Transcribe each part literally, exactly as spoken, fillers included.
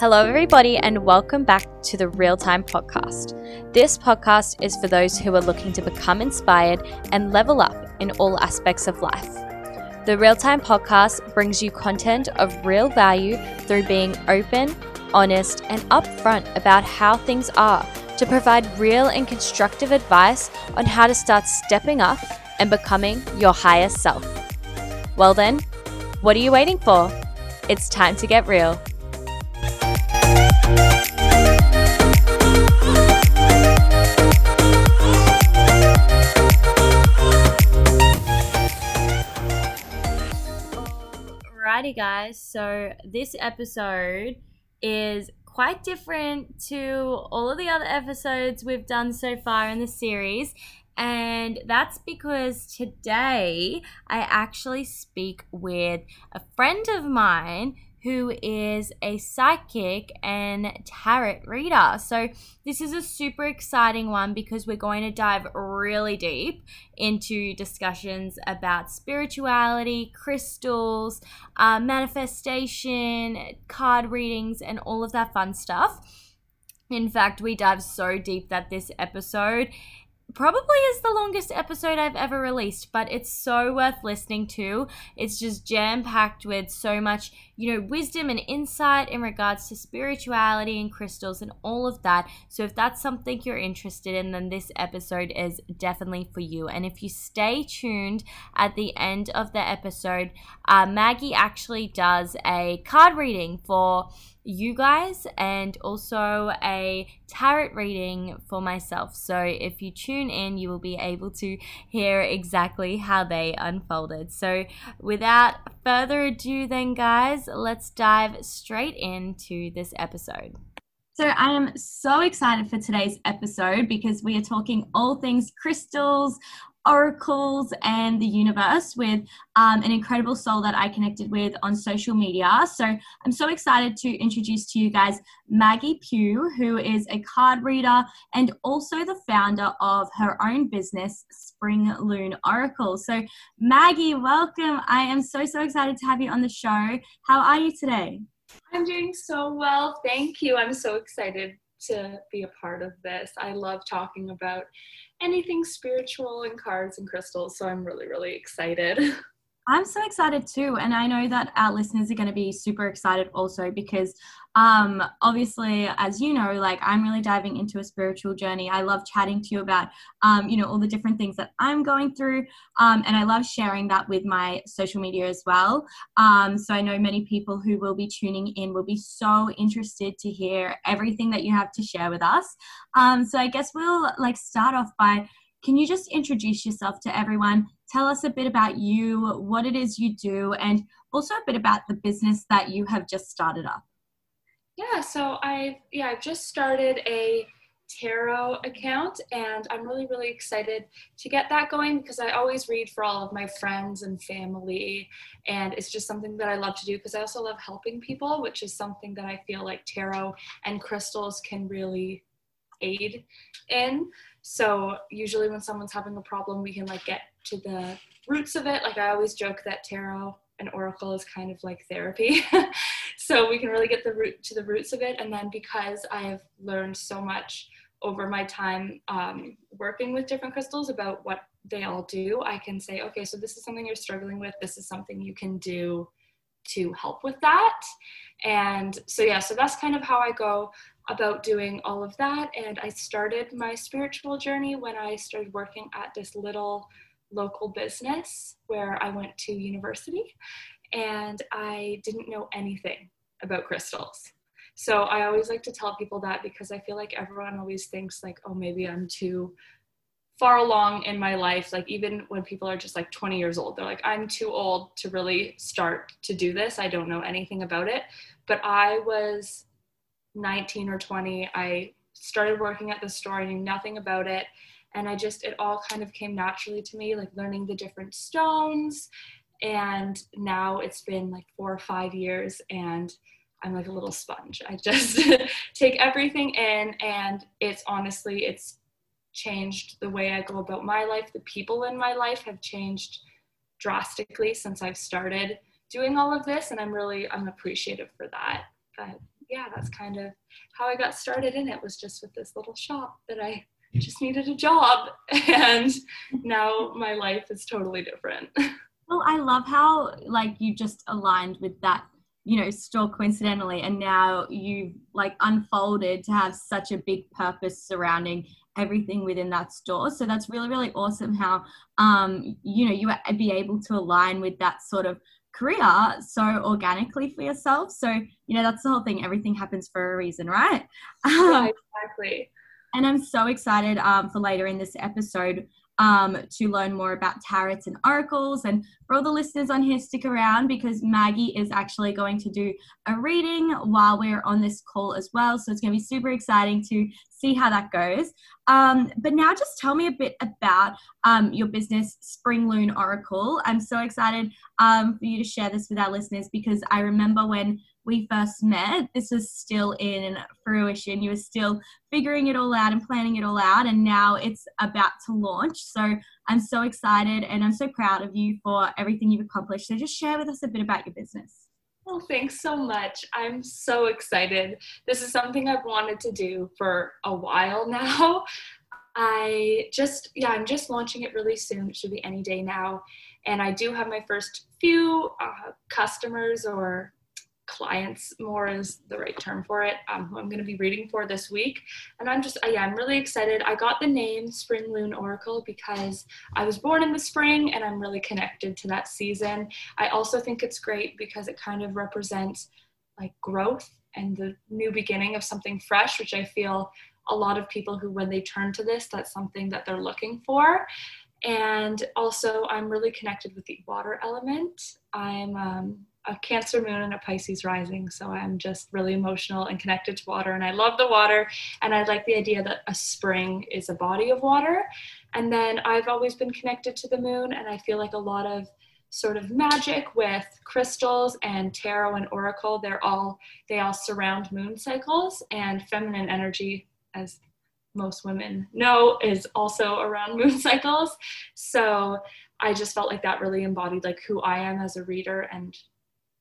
Hello everybody and welcome back to the Real Time Podcast. This podcast is for those who are looking to become inspired and level up in all aspects of life. The Real Time Podcast brings you content of real value through being open, honest and upfront about how things are to provide real and constructive advice on how to start stepping up and becoming your higher self. Well then, what are you waiting for? It's time to get real. Alrighty guys, so this episode is quite different to all of the other episodes we've done so far in the series, and that's because today I actually speak with a friend of mine who is a psychic and tarot reader. So this is a super exciting one because we're going to dive really deep into discussions about spirituality, crystals, uh, manifestation, card readings, and all of that fun stuff. In fact, we dive so deep that this episode probably is the longest episode I've ever released, but it's so worth listening to. It's just jam-packed with so much, you know, wisdom and insight in regards to spirituality and crystals and all of that. So if that's something you're interested in, then this episode is definitely for you. And if you stay tuned at the end of the episode, uh, Maggie actually does a card reading for you guys and also a tarot reading for myself. So if you tune in, you will be able to hear exactly how they unfolded. So without further ado then guys, let's dive straight into this episode. So I am so excited for today's episode because we are talking all things crystals, oracles and the universe with um, an incredible soul that I connected with on social media. So I'm so excited to introduce to you guys Maggie Pugh, who is a card reader and also the founder of her own business, Spring Loon Oracle. So Maggie, welcome. I am so, so excited to have you on the show. How are you today? I'm doing so well. Thank you. I'm so excited to be a part of this. I love talking about anything spiritual and cards and crystals, so I'm really, really excited. I'm so excited too, and I know that our listeners are going to be super excited also because um, obviously, as you know, like I'm really diving into a spiritual journey. I love chatting to you about, um, you know, all the different things that I'm going through, um, and I love sharing that with my social media as well. Um, so I know many people who will be tuning in will be so interested to hear everything that you have to share with us. Um, so I guess we'll like start off by, can you just introduce yourself to everyone? Tell us a bit about you, what it is you do, and also a bit about the business that you have just started up. Yeah, so I've, yeah, I've just started a tarot account, and I'm really, really excited to get that going because I always read for all of my friends and family, and it's just something that I love to do because I also love helping people, which is something that I feel like tarot and crystals can really aid in. So usually when someone's having a problem, we can like get to the roots of it. Like I always joke that tarot and oracle is kind of like therapy. So we can really get the root to the roots of it. And then because I have learned so much over my time um, working with different crystals about what they all do, I can say, okay, so this is something you're struggling with. This is something you can do to help with that. And so, yeah, so that's kind of how I go about doing all of that. And I started my spiritual journey when I started working at this little local business where I went to university, and I didn't know anything about crystals. So I always like to tell people that because I feel like everyone always thinks like, oh, maybe I'm too far along in my life. Like even when people are just like twenty years old, they're like, I'm too old to really start to do this. I don't know anything about it. But I was nineteen or twenty. I started working at the store. I knew nothing about it. And I just, it all kind of came naturally to me, like learning the different stones. And now it's been like four or five years and I'm like a little sponge. I just take everything in, and it's honestly, it's changed the way I go about my life. The people in my life have changed drastically since I've started doing all of this. And I'm really, I'm appreciative for that. But yeah, that's kind of how I got started in it, was just with this little shop that I just needed a job. And now my life is totally different. Well, I love how, like, you just aligned with that, you know, store coincidentally, and now you've, like, unfolded to have such a big purpose surrounding everything within that store. So that's really, really awesome how, um, you know, you would be able to align with that sort of career so organically for yourself. So, you know, that's the whole thing. Everything happens for a reason, right? Yeah, exactly. And I'm so excited um, for later in this episode um, to learn more about tarots and oracles. And for all the listeners on here, stick around, because Maggie is actually going to do a reading while we're on this call as well. So it's going to be super exciting to see how that goes. Um, but now just tell me a bit about um, your business, Spring Loon Oracle. I'm so excited um, for you to share this with our listeners, because I remember when we first met, this was still in fruition. You were still figuring it all out and planning it all out, and now it's about to launch. So I'm so excited, and I'm so proud of you for everything you've accomplished. So just share with us a bit about your business. Well, thanks so much. I'm so excited. This is something I've wanted to do for a while now. I just, yeah, I'm just launching it really soon. It should be any day now. And I do have my first few uh, customers, or clients more is the right term for it, um, who I'm going to be reading for this week. And I'm just, yeah, I'm really excited. I got the name Spring Loon Oracle because I was born in the spring and I'm really connected to that season. I also think it's great because it kind of represents like growth and the new beginning of something fresh, which I feel a lot of people who, when they turn to this, that's something that they're looking for. And also I'm really connected with the water element. I'm, um, a Cancer moon and a Pisces rising. So I'm just really emotional and connected to water, and I love the water. And I like the idea that a spring is a body of water. And then I've always been connected to the moon, and I feel like a lot of sort of magic with crystals and tarot and oracle, they're all, they all surround moon cycles, and feminine energy, as most women know, is also around moon cycles. So I just felt like that really embodied like who I am as a reader and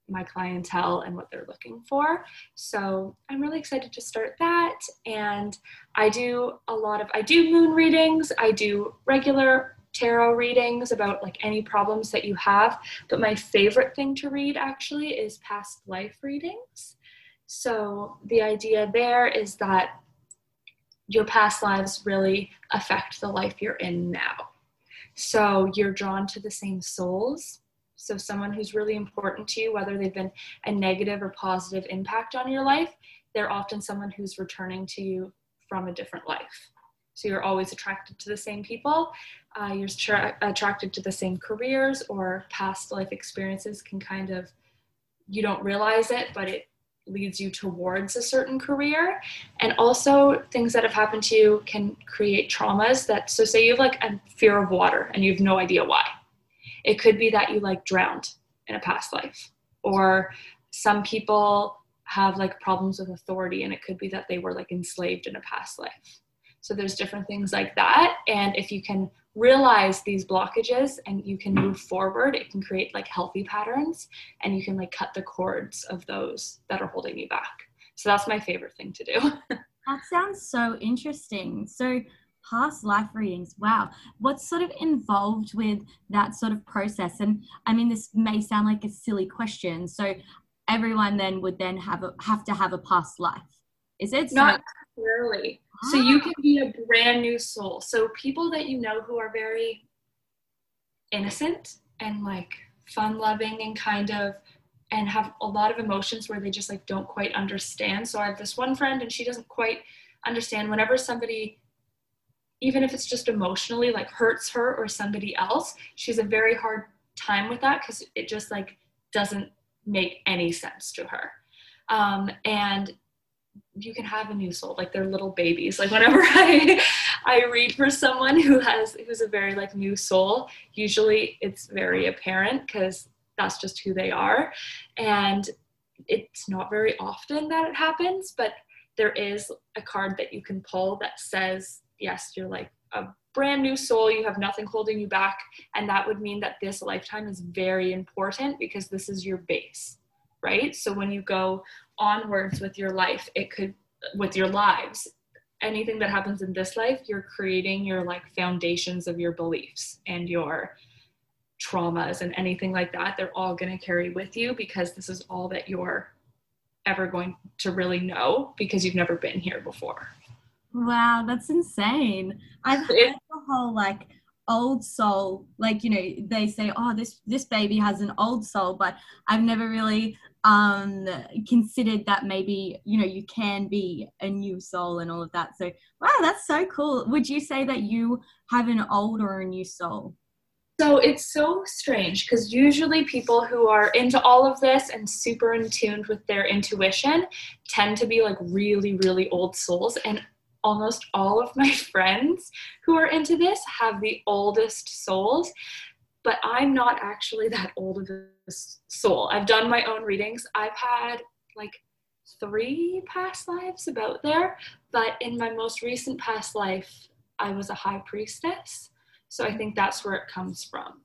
my clientele and what they're looking for. So I'm really excited to start that. And I do a lot of, I do moon readings. I do regular tarot readings about like any problems that you have. But my favorite thing to read actually is past life readings. So the idea there is that your past lives really affect the life you're in now. So you're drawn to the same souls. So someone who's really important to you, whether they've been a negative or positive impact on your life, they're often someone who's returning to you from a different life. So you're always attracted to the same people. Uh, you're tra- attracted to the same careers, or past life experiences can kind of, you don't realize it, but it leads you towards a certain career. And also things that have happened to you can create traumas that, so say you have like a fear of water and you have no idea why. It could be that you like drowned in a past life, or some people have like problems with authority, and it could be that they were like enslaved in a past life. So there's different things like that. And if you can realize these blockages and you can move forward, it can create like healthy patterns, and you can like cut the cords of those that are holding you back. So that's my favorite thing to do. That sounds so interesting. So past life readings. Wow. What's sort of involved with that sort of process? And I mean, this may sound like a silly question. So everyone then would then have a, have to have a past life. Is it? Not necessarily. Oh. So you can be a brand new soul. So people that you know who are very innocent and like fun loving and kind of, and have a lot of emotions where they just like don't quite understand. So I have this one friend and she doesn't quite understand whenever somebody, even if it's just emotionally like hurts her or somebody else, she's a very hard time with that because it just like doesn't make any sense to her. Um, and you can have a new soul, like they're little babies. Like whenever I I read for someone who has, who's a very like new soul, usually it's very apparent because that's just who they are. And it's not very often that it happens, but there is a card that you can pull that says, yes, you're like a brand new soul. You have nothing holding you back. And that would mean that this lifetime is very important because this is your base. right? So when you go onwards with your life, it could, with your lives, anything that happens in this life, you're creating your like foundations of your beliefs and your traumas and anything like that. They're all going to carry with you because this is all that you're ever going to really know because you've never been here before. Wow, that's insane. I've heard it, the whole like old soul, like, you know, they say, oh, this this baby has an old soul, but I've never really um considered that maybe, you know, you can be a new soul and all of that. So wow, that's so cool. Would you say that you have an old or a new soul? So it's so strange because usually people who are into all of this and super in tuned with their intuition tend to be like really, really old souls. And almost all of my friends who are into this have the oldest souls, but I'm not actually that old of a soul. I've done my own readings. I've had like three past lives about there, but in my most recent past life, I was a high priestess. So I think that's where it comes from.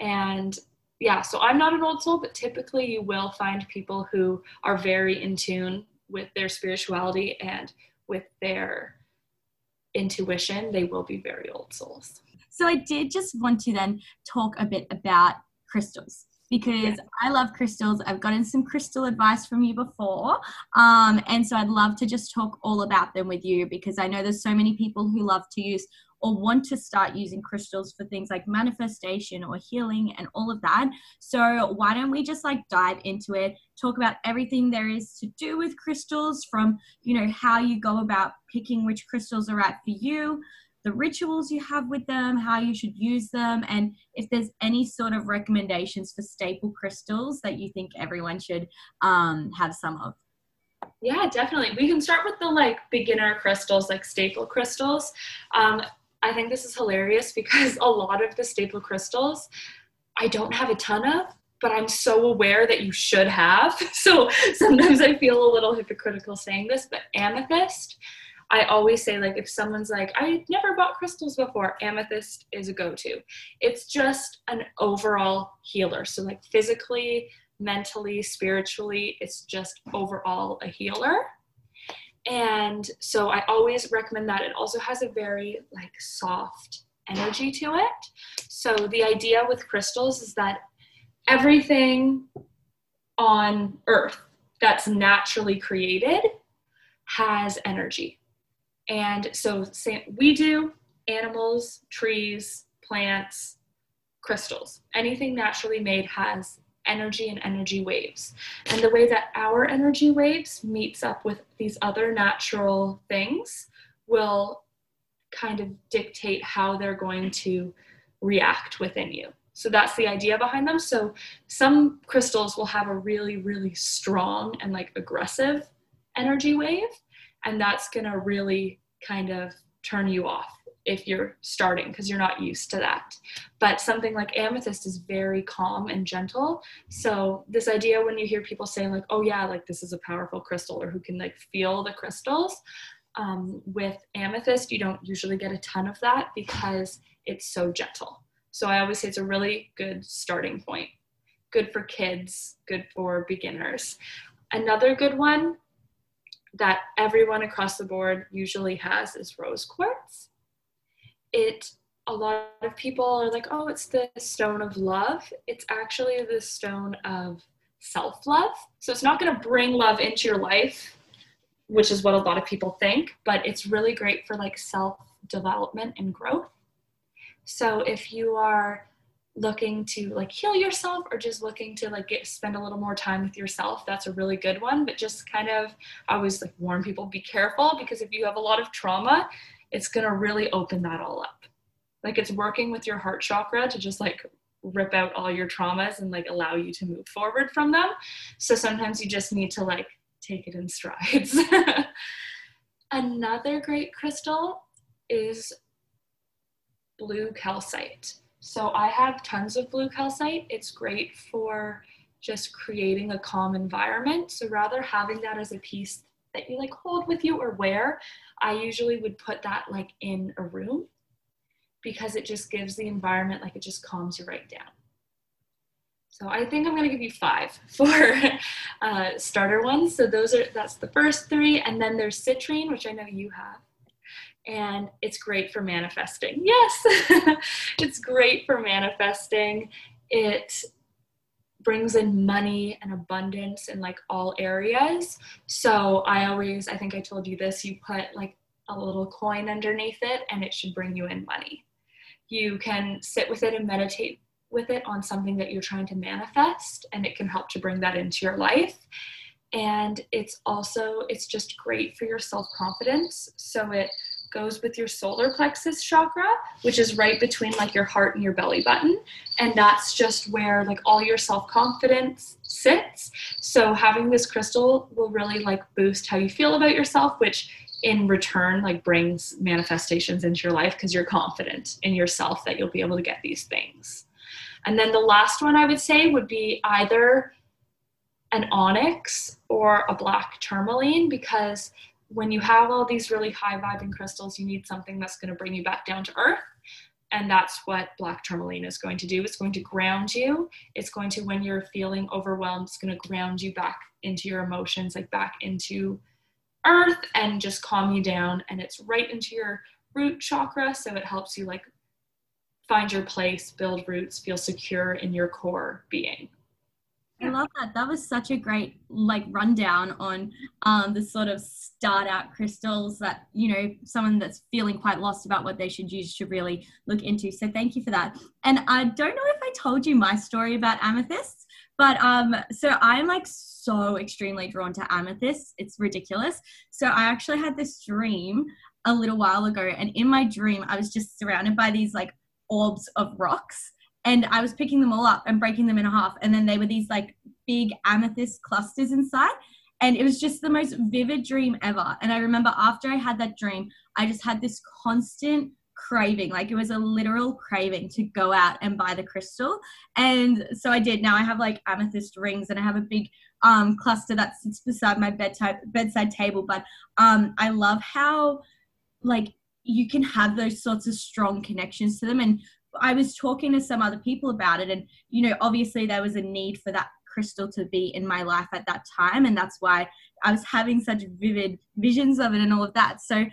And yeah, so I'm not an old soul, but typically you will find people who are very in tune with their spirituality and with their intuition. They will be very old souls. So I did just want to then talk a bit about crystals, because yeah. I love crystals. I've gotten some crystal advice from you before. Um, and so I'd love to just talk all about them with you, because I know there's so many people who love to use or want to start using crystals for things like manifestation or healing and all of that. So why don't we just like dive into it, talk about everything there is to do with crystals, from, you know, how you go about picking which crystals are right for you, the rituals you have with them, how you should use them, and if there's any sort of recommendations for staple crystals that you think everyone should um, have some of. Yeah, definitely. We can start with the like beginner crystals, like staple crystals. Um, I think this is hilarious because a lot of the staple crystals I don't have a ton of, but I'm so aware that you should have. So sometimes I feel a little hypocritical saying this, but amethyst, I always say, like, if someone's like, I never bought crystals before, amethyst is a go-to. It's just an overall healer. So like physically, mentally, spiritually, it's just overall a healer. And so I always recommend that. It also has a very like soft energy to it. So the idea with crystals is that everything on earth that's naturally created has energy. And so we do, animals, trees, plants, crystals, anything naturally made has energy and energy waves. And the way that our energy waves meets up with these other natural things will kind of dictate how they're going to react within you. So that's the idea behind them. So some crystals will have a really, really strong and like aggressive energy wave, and that's going to really kind of turn you off if you're starting, because you're not used to that. But something like amethyst is very calm and gentle. So this idea, when you hear people saying like, oh yeah, like this is a powerful crystal, or who can like feel the crystals, um, with amethyst, you don't usually get a ton of that because it's so gentle. So I always say it's a really good starting point. Good for kids, good for beginners. Another good one that everyone across the board usually has is rose quartz. It, a lot of people are like, oh, it's the stone of love. It's actually the stone of self-love. So it's not going to bring love into your life, which is what a lot of people think, but it's really great for like self-development and growth. So if you are looking to like heal yourself, or just looking to like get, spend a little more time with yourself, that's a really good one. But just kind of, I always like warn people, be careful, because if you have a lot of trauma, it's going to really open that all up. Like it's working with your heart chakra to just like rip out all your traumas and like allow you to move forward from them. So sometimes you just need to like take it in strides. Another great crystal is blue calcite. So I have tons of blue calcite. It's great for just creating a calm environment. So rather having that as a piece that you like hold with you or wear, I usually would put that like in a room, because it just gives the environment, like it just calms you right down. So I think I'm going to give you five for uh, starter ones. So those are, that's the first three. And then there's citrine, which I know you have. And it's great for manifesting. Yes, it's great for manifesting. It brings in money and abundance in like all areas. So I always, I think I told you this, you put like a little coin underneath it and it should bring you in money. You can sit with it and meditate with it on something that you're trying to manifest, and it can help to bring that into your life. And it's also, it's just great for your self-confidence. So it goes with your solar plexus chakra, which is right between like your heart and your belly button. And that's just where like all your self-confidence sits. So having this crystal will really like boost how you feel about yourself, which in return like brings manifestations into your life because you're confident in yourself that you'll be able to get these things. And then the last one I would say would be either an onyx or a black tourmaline, because when you have all these really high vibing crystals, you need something that's going to bring you back down to earth. And that's what black tourmaline is going to do. It's going to ground you. It's going to, when you're feeling overwhelmed, it's going to ground you back into your emotions, like back into earth, and just calm you down. And it's right into your root chakra. So it helps you like find your place, build roots, feel secure in your core being. I love that. That was such a great like rundown on um, the sort of start out crystals that, you know, someone that's feeling quite lost about what they should use should really look into. So thank you for that. And I don't know if I told you my story about amethysts, but um, so I'm like so extremely drawn to amethysts. It's ridiculous. So I actually had this dream a little while ago, and in my dream, I was just surrounded by these like orbs of rocks. And I was picking them all up and breaking them in half. And then they were these like big amethyst clusters inside. And it was just the most vivid dream ever. And I remember after I had that dream, I just had this constant craving. Like it was a literal craving to go out and buy the crystal. And so I did. Now I have like amethyst rings, and I have a big um, cluster that sits beside my bedtime, bedside table. But um, I love how like you can have those sorts of strong connections to them. And I was talking to some other people about it, and, you know, obviously there was a need for that crystal to be in my life at that time. And that's why I was having such vivid visions of it and all of that. So, um,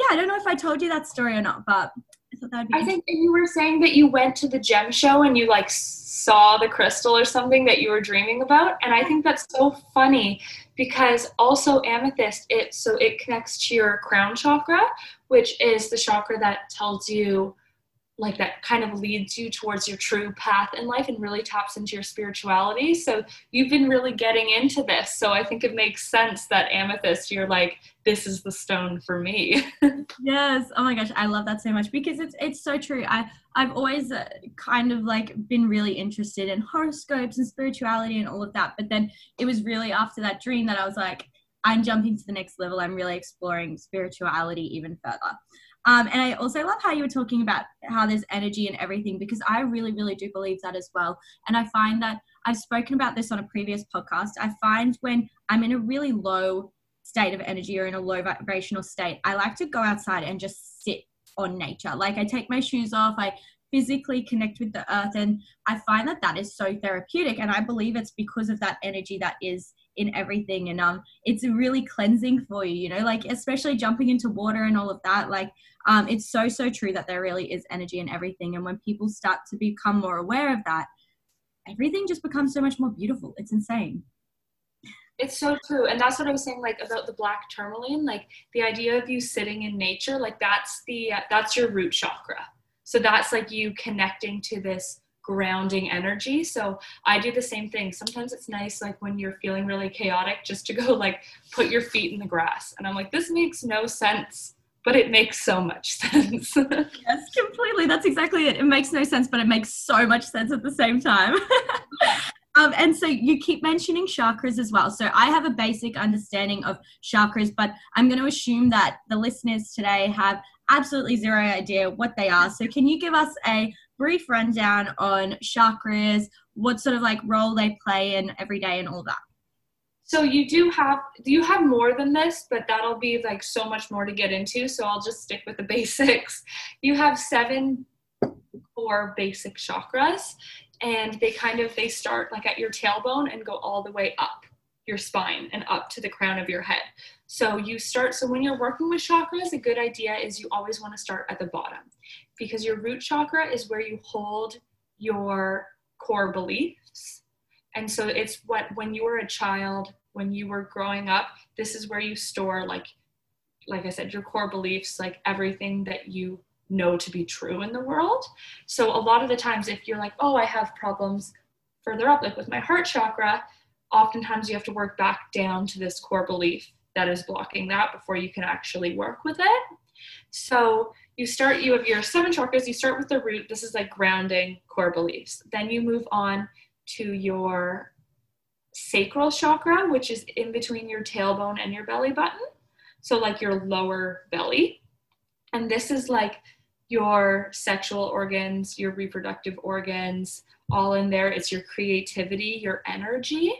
yeah, I don't know if I told you that story or not, but I thought that'd be I think you were saying that you went to the gem show and you like saw the crystal or something that you were dreaming about. And I think that's so funny because also amethyst, it, so it connects to your crown chakra, which is the chakra that tells you, like that kind of leads you towards your true path in life and really taps into your spirituality. So you've been really getting into this. So I think it makes sense that amethyst, you're like, this is the stone for me. Yes. Oh my gosh. I love that so much because it's, it's so true. I, I've always uh, kind of like been really interested in horoscopes and spirituality and all of that. But then it was really after that dream that I was like, I'm jumping to the next level. I'm really exploring spirituality even further. Um, and I also love how you were talking about how there's energy and everything, because I really, really do believe that as well. And I find that I've spoken about this on a previous podcast. I find when I'm in a really low state of energy or in a low vibrational state, I like to go outside and just sit on nature. Like I take my shoes off, I physically connect with the earth, and I find that that is so therapeutic. And I believe it's because of that energy that is in everything. And um it's really cleansing for you, you know, like especially jumping into water and all of that. Like um it's so so true that there really is energy in everything, and when people start to become more aware of that, everything just becomes so much more beautiful. It's insane. It's so true. And that's what I was saying, like about the black tourmaline, like the idea of you sitting in nature, like that's the uh, that's your root chakra. So that's like you connecting to this grounding energy. So I do the same thing. Sometimes it's nice, like when you're feeling really chaotic, just to go like put your feet in the grass. And I'm like, this makes no sense, but it makes so much sense. Yes, completely. That's exactly it. It makes no sense, but it makes so much sense at the same time. Um, and so you keep mentioning chakras as well. So I have a basic understanding of chakras, but I'm going to assume that the listeners today have absolutely zero idea what they are. So can you give us a brief rundown on chakras, what sort of like role they play in every day and all that? So you do have, you have more than this, but that'll be like so much more to get into. So I'll just stick with the basics. You have seven core basic chakras. and they kind of, they start like at your tailbone and go all the way up your spine and up to the crown of your head. So you start, so when you're working with chakras, a good idea is you always want to start at the bottom, because your root chakra is where you hold your core beliefs. And so it's what, when you were a child, when you were growing up, this is where you store, like, like I said, your core beliefs, like everything that you know to be true in the world. So a lot of the times, if you're like, oh, I have problems further up, like with my heart chakra, oftentimes you have to work back down to this core belief that is blocking that before you can actually work with it. So you start, you have your seven chakras, you start with the root. This is like grounding core beliefs. Then you move on to your sacral chakra, which is in between your tailbone and your belly button. So like your lower belly. And this is like your sexual organs, your reproductive organs, all in there. It's your creativity, your energy.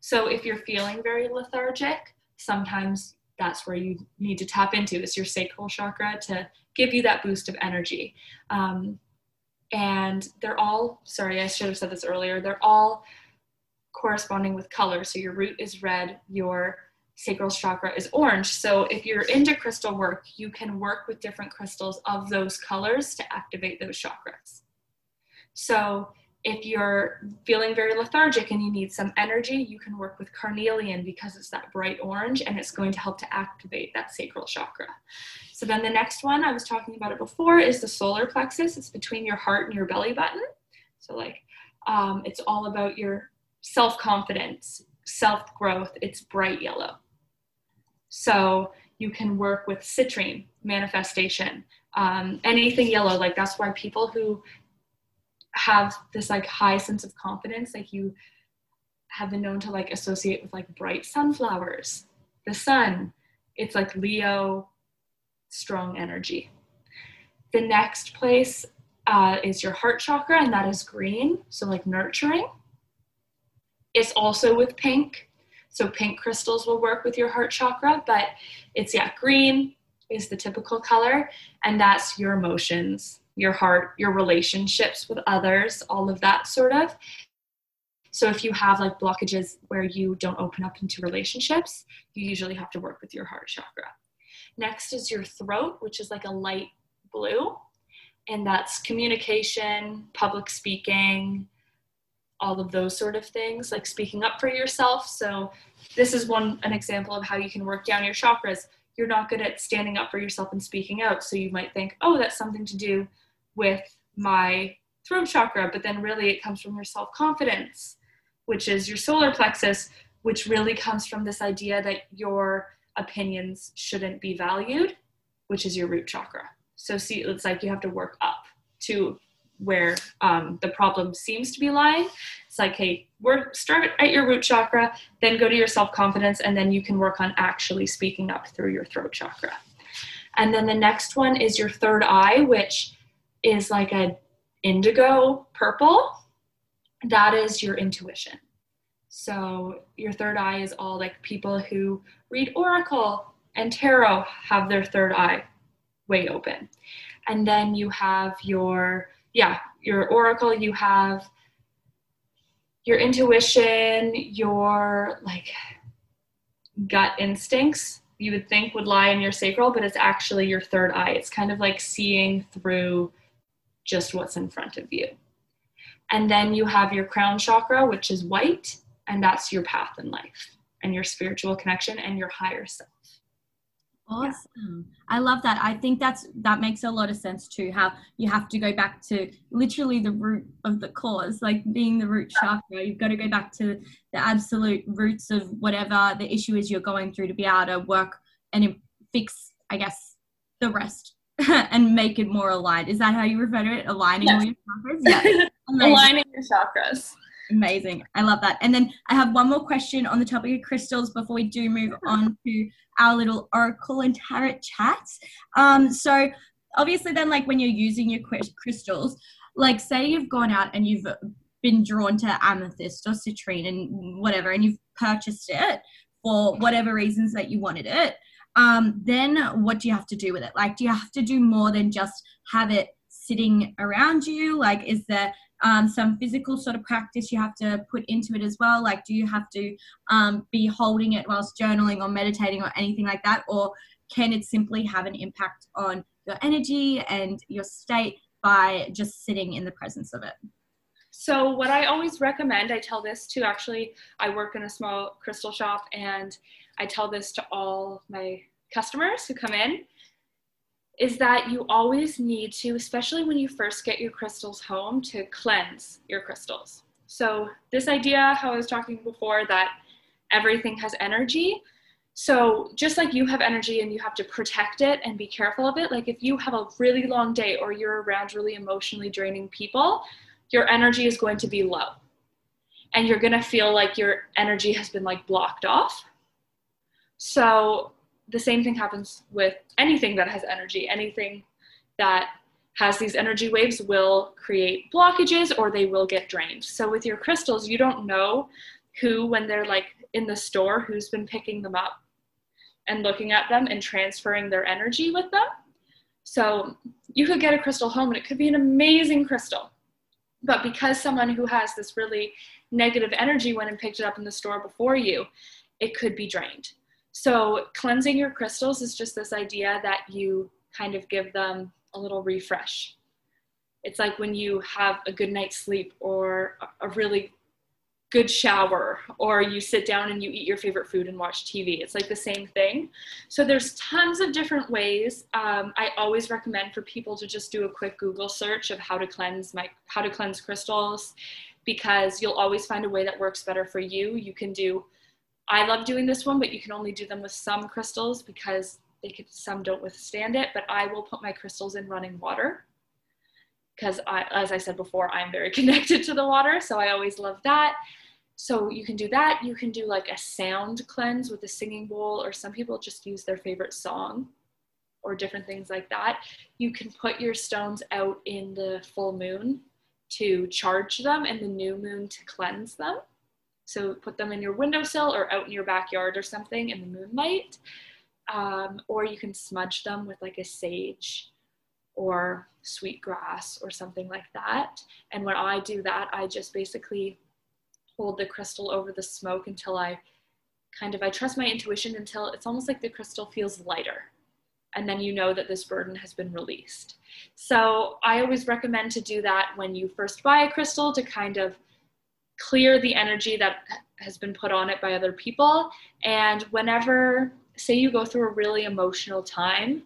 So if you're feeling very lethargic, sometimes that's where you need to tap into. It's your sacral chakra to give you that boost of energy. Um, and they're all, sorry, I should have said this earlier. They're all corresponding with color. So your root is red, your sacral chakra is orange. So if you're into crystal work, you can work with different crystals of those colors to activate those chakras. So if you're feeling very lethargic and you need some energy, you can work with carnelian, because it's that bright orange and it's going to help to activate that sacral chakra. So then the next one, I was talking about it before, is the solar plexus. It's between your heart and your belly button. So like, um, it's all about your self-confidence, self-growth. It's bright yellow. So you can work with citrine, manifestation, um, anything yellow. Like that's why people who have this like high sense of confidence, like you have been known to like associate with like bright sunflowers, the sun. It's like Leo, strong energy. The next place uh, is your heart chakra, and that is green. So like nurturing. It's also with pink. So pink crystals will work with your heart chakra, but it's, yeah, green is the typical color, and that's your emotions, your heart, your relationships with others, all of that sort of. So if you have like blockages where you don't open up into relationships, you usually have to work with your heart chakra. Next is your throat, which is like a light blue, and that's communication, public speaking, all of those sort of things, like speaking up for yourself. So this is one, an example of how you can work down your chakras. You're not good at standing up for yourself and speaking out. So you might think, oh, that's something to do with my throat chakra. But then really it comes from your self-confidence, which is your solar plexus, which really comes from this idea that your opinions shouldn't be valued, which is your root chakra. So see, it's like you have to work up to where um, the problem seems to be lying. It's like, hey, work, start at your root chakra, then go to your self-confidence, and then you can work on actually speaking up through your throat chakra. And then the next one is your third eye, which is like a indigo purple. That is your intuition. So your third eye is all like people who read oracle and tarot have their third eye way open. And then you have your Yeah, your oracle, you have your intuition, your like gut instincts, you would think would lie in your sacral, but it's actually your third eye. It's kind of like seeing through just what's in front of you. And then you have your crown chakra, which is white, and that's your path in life and your spiritual connection and your higher self. Awesome. Yeah. I love that. I think that's, that makes a lot of sense too, how you have to go back to literally the root of the cause, like being the root chakra. You've got to go back to the absolute roots of whatever the issue is you're going through to be able to work and fix, I guess, the rest and make it more aligned. Is that how you refer to it? Aligning yes. all your chakras? Yeah. Aligning your chakras. Amazing. I love that. And then I have one more question on the topic of crystals before we do move on to our little oracle and tarot chat. Um, so obviously then, like when you're using your crystals, like say you've gone out and you've been drawn to amethyst or citrine and whatever, and you've purchased it for whatever reasons that you wanted it, um, then what do you have to do with it? Like, do you have to do more than just have it sitting around you? Like, is there um, some physical sort of practice you have to put into it as well. Like, do you have to um, be holding it whilst journaling or meditating or anything like that? Or can it simply have an impact on your energy and your state by just sitting in the presence of it? So what I always recommend, I tell this to actually, I work in a small crystal shop, and I tell this to all my customers who come in, is that you always need to, especially when you first get your crystals home, to cleanse your crystals. So this idea, how I was talking before, that everything has energy. So just like you have energy and you have to protect it and be careful of it, like if you have a really long day or you're around really emotionally draining people, your energy is going to be low. And you're going to feel like your energy has been like blocked off. So the same thing happens with anything that has energy. Anything that has these energy waves will create blockages, or they will get drained. So with your crystals, you don't know who, when they're like in the store, who's been picking them up and looking at them and transferring their energy with them. So you could get a crystal home and it could be an amazing crystal. But because someone who has this really negative energy went and picked it up in the store before you, it could be drained. So cleansing your crystals is just this idea that you kind of give them a little refresh. It's like when you have a good night's sleep or a really good shower, or you sit down and you eat your favorite food and watch T V. It's like the same thing. So there's tons of different ways. Um, I always recommend for people to just do a quick Google search of how to cleanse my, how to cleanse crystals, because you'll always find a way that works better for you. You can do, I love doing this one, but you can only do them with some crystals because they could, some don't withstand it, but I will put my crystals in running water. Because I, as I said before, I'm very connected to the water, so I always love that. So you can do that. You can do like a sound cleanse with a singing bowl, or some people just use their favorite song or different things like that. You can put your stones out in the full moon to charge them, and the new moon to cleanse them. So put them in your windowsill or out in your backyard or something in the moonlight. Um, or you can smudge them with like a sage or sweet grass or something like that. And when I do that, I just basically hold the crystal over the smoke until I kind of, I trust my intuition until it's almost like the crystal feels lighter. And then you know that this burden has been released. So I always recommend to do that when you first buy a crystal, to kind of clear the energy that has been put on it by other people. And whenever, say you go through a really emotional time,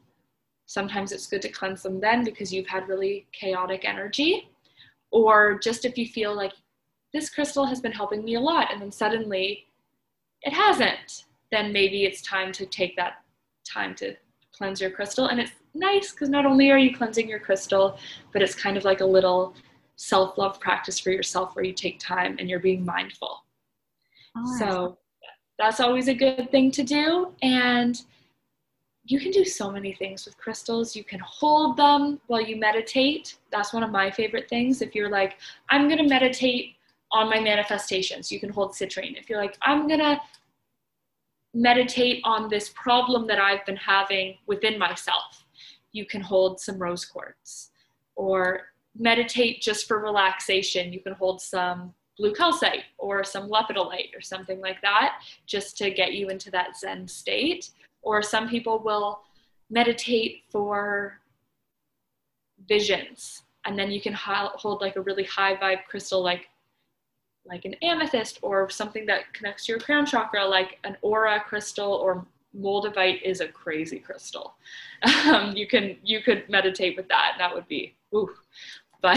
sometimes it's good to cleanse them then, because you've had really chaotic energy. Or just if you feel like this crystal has been helping me a lot and then suddenly it hasn't, then maybe it's time to take that time to cleanse your crystal. And it's nice because not only are you cleansing your crystal, but it's kind of like a little self-love practice for yourself where you take time and you're being mindful. Oh, so that's always a good thing to do. And you can do so many things with crystals. You can hold them while you meditate. That's one of my favorite things. If you're like, I'm going to meditate on my manifestations, you can hold citrine. If you're like, I'm going to meditate on this problem that I've been having within myself, you can hold some rose quartz. Or meditate just for relaxation, you can hold some blue calcite or some lepidolite or something like that, just to get you into that Zen state. Or some people will meditate for visions, and then you can hold like a really high vibe crystal, like, like an amethyst or something that connects to your crown chakra, like an aura crystal, or moldavite is a crazy crystal. Um, you can, you could meditate with that. That would be, ooh, but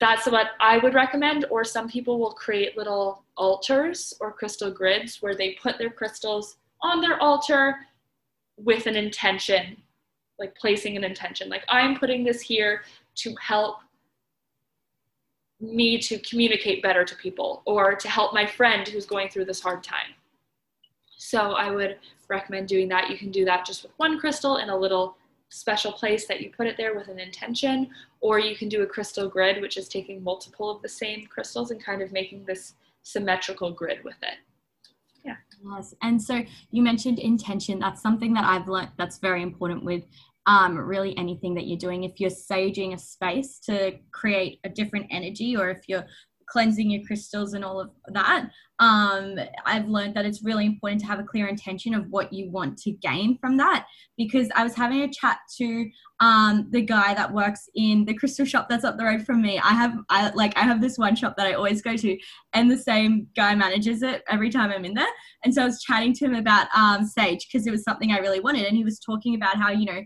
that's what I would recommend. Or some people will create little altars or crystal grids where they put their crystals on their altar with an intention, like placing an intention, like I'm putting this here to help me to communicate better to people, or to help my friend who's going through this hard time. So I would recommend doing that. You can do that just with one crystal in a little special place that you put it there with an intention, or you can do a crystal grid, which is taking multiple of the same crystals and kind of making this symmetrical grid with it. Yeah. Yes. And so you mentioned intention. That's something that I've learned that's very important with um, really anything that you're doing. If you're saging a space to create a different energy, or if you're cleansing your crystals and all of that, um, I've learned that it's really important to have a clear intention of what you want to gain from that. Because I was having a chat to um, the guy that works in the crystal shop that's up the road from me. I have I, like I have this one shop that I always go to, and the same guy manages it every time I'm in there. And so I was chatting to him about um, sage, because it was something I really wanted, and he was talking about how, you know,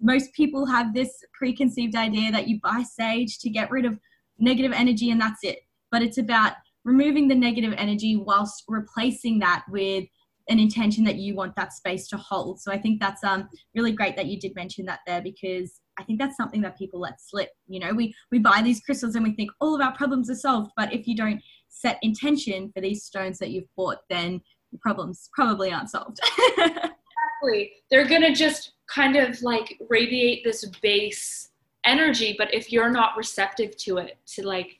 most people have this preconceived idea that you buy sage to get rid of negative energy and that's it. But it's about removing the negative energy whilst replacing that with an intention that you want that space to hold. So I think that's um, really great that you did mention that there, because I think that's something that people let slip. You know, we, we buy these crystals and we think all of our problems are solved, but if you don't set intention for these stones that you've bought, then the problems probably aren't solved. Exactly. They're going to just kind of like radiate this base energy, but if you're not receptive to it, to like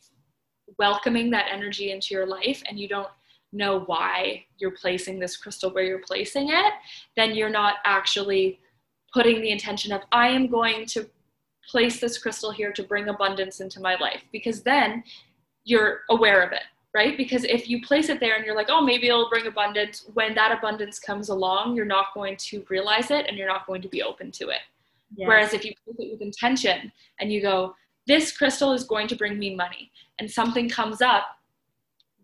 welcoming that energy into your life, and you don't know why you're placing this crystal where you're placing it, then you're not actually putting the intention of, I am going to place this crystal here to bring abundance into my life, because then you're aware of it, right? Because if you place it there and you're like, oh, maybe it'll bring abundance, when that abundance comes along, you're not going to realize it and you're not going to be open to it. Yes. Whereas if you put it with intention and you go, this crystal is going to bring me money, and something comes up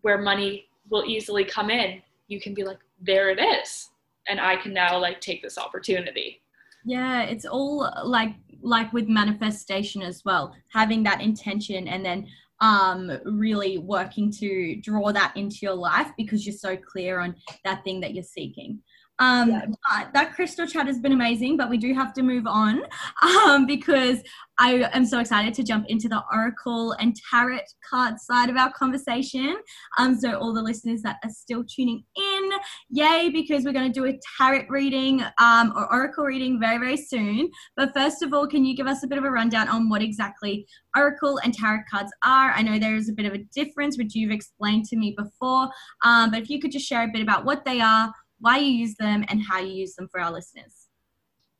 where money will easily come in, you can be like, there it is. And I can now like take this opportunity. Yeah. It's all like, like with manifestation as well, having that intention and then um, really working to draw that into your life, because you're so clear on that thing that you're seeking. Um, yeah. But that crystal chat has been amazing, but we do have to move on um, because I am so excited to jump into the oracle and tarot card side of our conversation. Um, so all the listeners that are still tuning in, yay, because we're going to do a tarot reading um, or oracle reading very, very soon. But first of all, can you give us a bit of a rundown on what exactly oracle and tarot cards are? I know there is a bit of a difference, which you've explained to me before, um, but if you could just share a bit about what they are, why you use them, and how you use them for our listeners.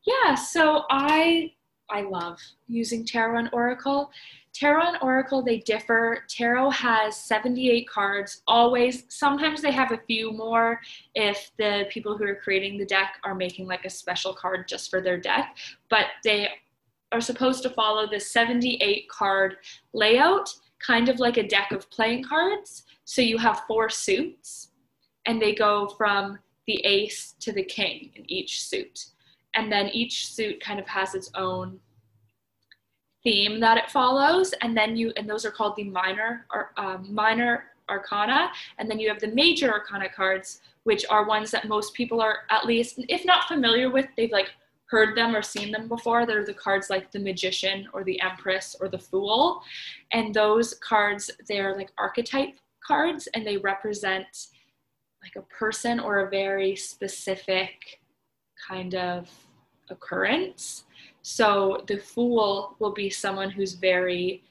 Yeah, so I I love using tarot and oracle. Tarot and oracle, they differ. Tarot has seventy-eight cards always. Sometimes they have a few more if the people who are creating the deck are making like a special card just for their deck. But they are supposed to follow this seventy-eight card layout, kind of like a deck of playing cards. So you have four suits, and they go from the ace to the king in each suit. And then each suit kind of has its own theme that it follows. And then you, and those are called the minor or uh, minor arcana. And then you have the major arcana cards, which are ones that most people are at least, if not familiar with, they've like heard them or seen them before. They're the cards like the Magician or the Empress or the Fool. And those cards, they're like archetype cards, and they represent like a person or a very specific kind of occurrence. So the Fool will be someone who's very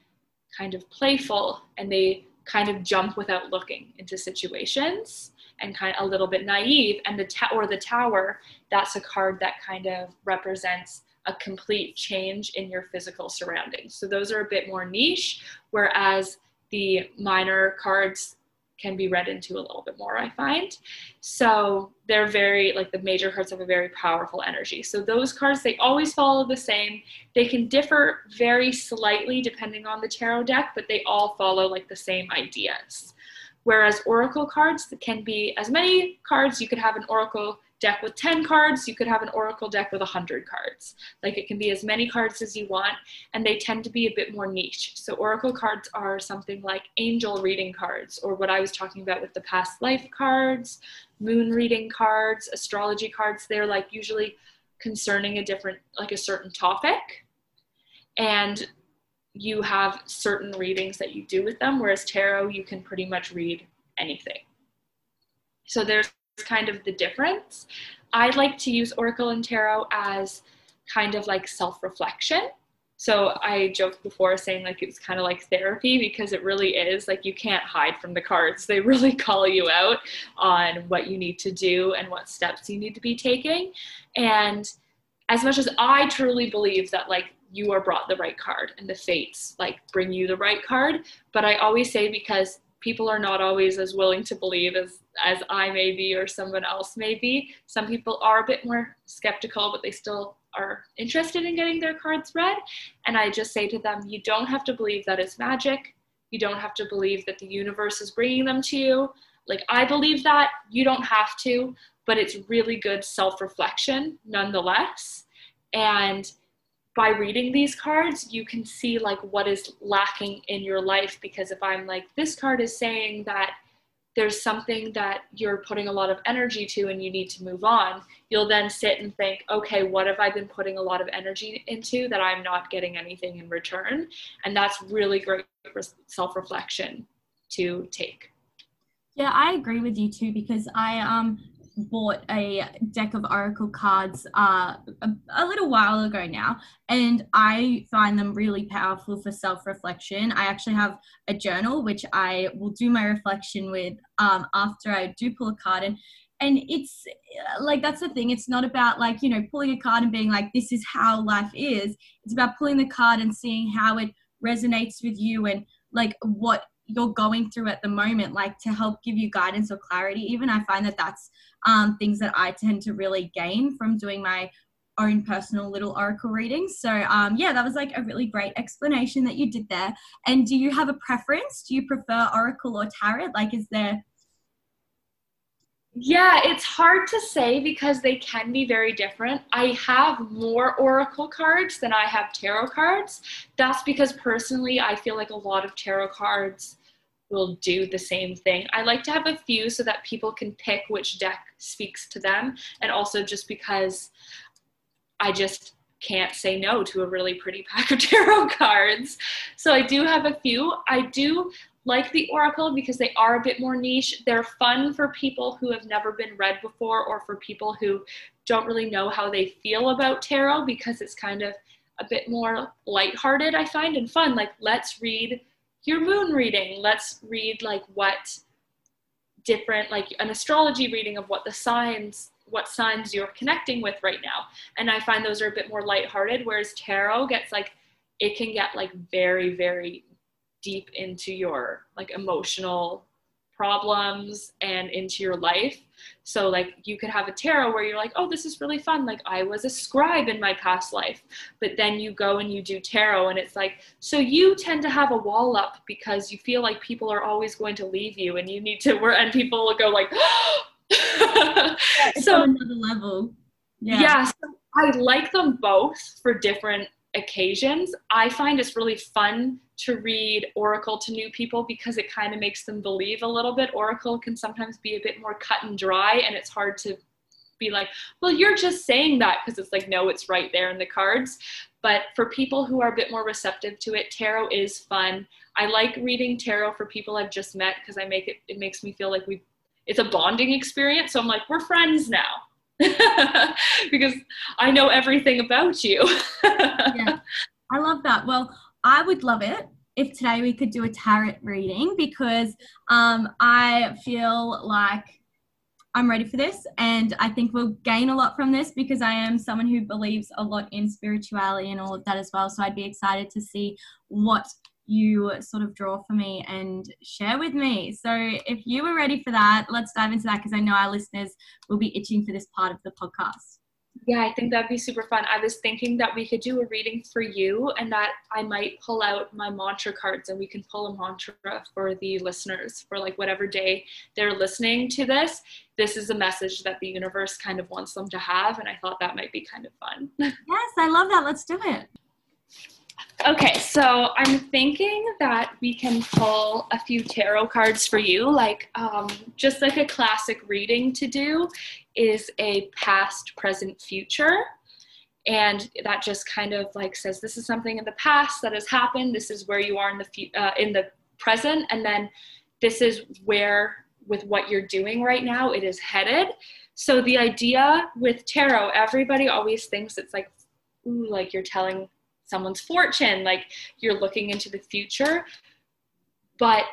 kind of playful, and they kind of jump without looking into situations and kind of a little bit naive. And the ta- or the Tower, that's a card that kind of represents a complete change in your physical surroundings. So those are a bit more niche, whereas the minor cards can be read into a little bit more, I find. So they're very, like the major cards have a very powerful energy. So those cards, they always follow the same. They can differ very slightly depending on the tarot deck, but they all follow like the same ideas. Whereas oracle cards can be as many cards. You could have an oracle deck with ten cards. You could have an oracle deck with one hundred cards. Like it can be as many cards as you want, and they tend to be a bit more niche. So oracle cards are something like angel reading cards, or what I was talking about with the past life cards, moon reading cards, astrology cards. They're like usually concerning a different, like a certain topic, and you have certain readings that you do with them. Whereas tarot, you can pretty much read anything. So there's kind of the difference. I like to use oracle and tarot as kind of like self-reflection. So I joked before saying like it's kind of like therapy, because it really is. Like you can't hide from the cards. They really call you out on what you need to do and what steps you need to be taking. And as much as I truly believe that like you are brought the right card and the fates like bring you the right card. But I always say, because people are not always as willing to believe as, as I may be, or someone else may be. Some people are a bit more skeptical, but they still are interested in getting their cards read. And I just say to them, you don't have to believe that it's magic. You don't have to believe that the universe is bringing them to you. Like, I believe that, you don't have to, but it's really good self-reflection nonetheless. And by reading these cards, you can see like what is lacking in your life. Because if I'm like, this card is saying that there's something that you're putting a lot of energy to and you need to move on, you'll then sit and think, okay, what have I been putting a lot of energy into that I'm not getting anything in return? And that's really great for self-reflection to take. Yeah, I agree with you too, because I um bought a deck of oracle cards uh, a, a little while ago now, and I find them really powerful for self-reflection. I actually have a journal which I will do my reflection with um, after I do pull a card, and and it's like, that's the thing, it's not about like, you know, pulling a card and being like, this is how life is. It's about pulling the card and seeing how it resonates with you and like what you're going through at the moment, like to help give you guidance or clarity. Even I find that that's um, things that I tend to really gain from doing my own personal little oracle readings. So um, yeah, that was like a really great explanation that you did there. And do you have a preference? Do you prefer oracle or tarot? Like, is there... Yeah, it's hard to say because they can be very different. I have more oracle cards than I have tarot cards. That's because personally, I feel like a lot of tarot cards will do the same thing. I like to have a few so that people can pick which deck speaks to them. And also just because I just can't say no to a really pretty pack of tarot cards. So I do have a few. I do like the oracle because they are a bit more niche. They're fun for people who have never been read before, or for people who don't really know how they feel about tarot, because it's kind of a bit more lighthearted, I find, and fun. Like, let's read your moon reading. Let's read like what different, like an astrology reading of what the signs, what signs you're connecting with right now. And I find those are a bit more lighthearted, whereas tarot gets like, it can get like very, very deep into your like emotional problems and into your life. So like you could have a tarot where you're like, oh, this is really fun, like I was a scribe in my past life, but then you go and you do tarot and it's like, so you tend to have a wall up because you feel like people are always going to leave you and you need to work, and people will go like yeah, it's so on another level. Yeah, yeah, so I like them both for different occasions. I find it's really fun to read oracle to new people because it kind of makes them believe a little bit. Oracle can sometimes be a bit more cut and dry, and it's hard to be like, well, you're just saying that, because it's like, no, it's right there in the cards. But for people who are a bit more receptive to it, tarot is fun. I like reading tarot for people I've just met because I make it, it makes me feel like we, it's a bonding experience. So I'm like, we're friends now. Because I know everything about you. Yeah, I love that. Well, I would love it if today we could do a tarot reading, because um, I feel like I'm ready for this, and I think we'll gain a lot from this because I am someone who believes a lot in spirituality and all of that as well. So I'd be excited to see what you sort of draw for me and share with me. So if you were ready for that, let's dive into that, because I know our listeners will be itching for this part of the podcast. Yeah, I think that'd be super fun. I was thinking that we could do a reading for you, and that I might pull out my mantra cards and we can pull a mantra for the listeners for like whatever day they're listening to this. This is a message that the universe kind of wants them to have, and I thought that might be kind of fun. Yes, I love that. Let's do it. Okay, so I'm thinking that we can pull a few tarot cards for you. Like, um, just like a classic reading to do is a past, present, future. And that just kind of like says, this is something in the past that has happened. This is where you are in the fu- uh, in the present. And then this is where, with what you're doing right now, it is headed. So the idea with tarot, everybody always thinks it's like, ooh, like you're telling someone's fortune, like you're looking into the future. But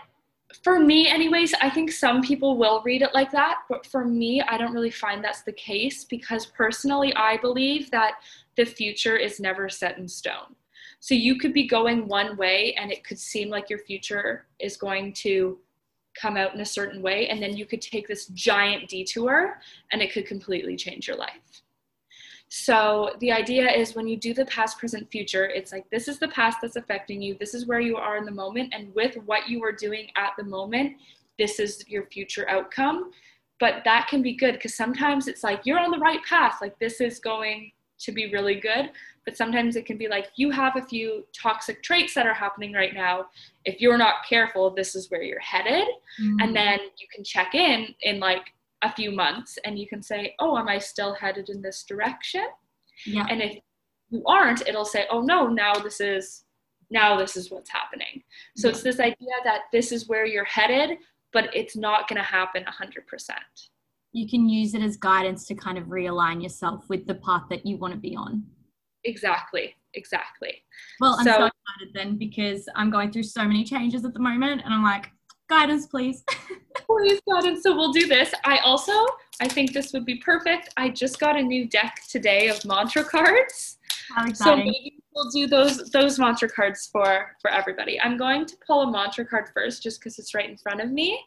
for me anyways, I think some people will read it like that, but for me, I don't really find that's the case, because personally, I believe that the future is never set in stone. So you could be going one way and it could seem like your future is going to come out in a certain way, and then you could take this giant detour and it could completely change your life. So the idea is, when you do the past, present, future, it's like, this is the past that's affecting you, this is where you are in the moment, and with what you are doing at the moment, this is your future outcome. But that can be good, because sometimes it's like, you're on the right path, like this is going to be really good. But sometimes it can be like, you have a few toxic traits that are happening right now. If you're not careful, this is where you're headed. Mm-hmm. And then you can check in in like a few months and you can say, oh, am I still headed in this direction? Yeah. And if you aren't, it'll say, oh no, now this is, now this is what's happening. So yeah. It's this idea that this is where you're headed, but it's not going to happen a hundred percent. You can use it as guidance to kind of realign yourself with the path that you want to be on. Exactly, exactly. Well, I'm so, so excited then, because I'm going through so many changes at the moment and I'm like, guidance, please. Please, guidance. So we'll do this. I also, I think this would be perfect. I just got a new deck today of mantra cards. How exciting. So maybe we'll do those those mantra cards for, for everybody. I'm going to pull a mantra card first just because it's right in front of me,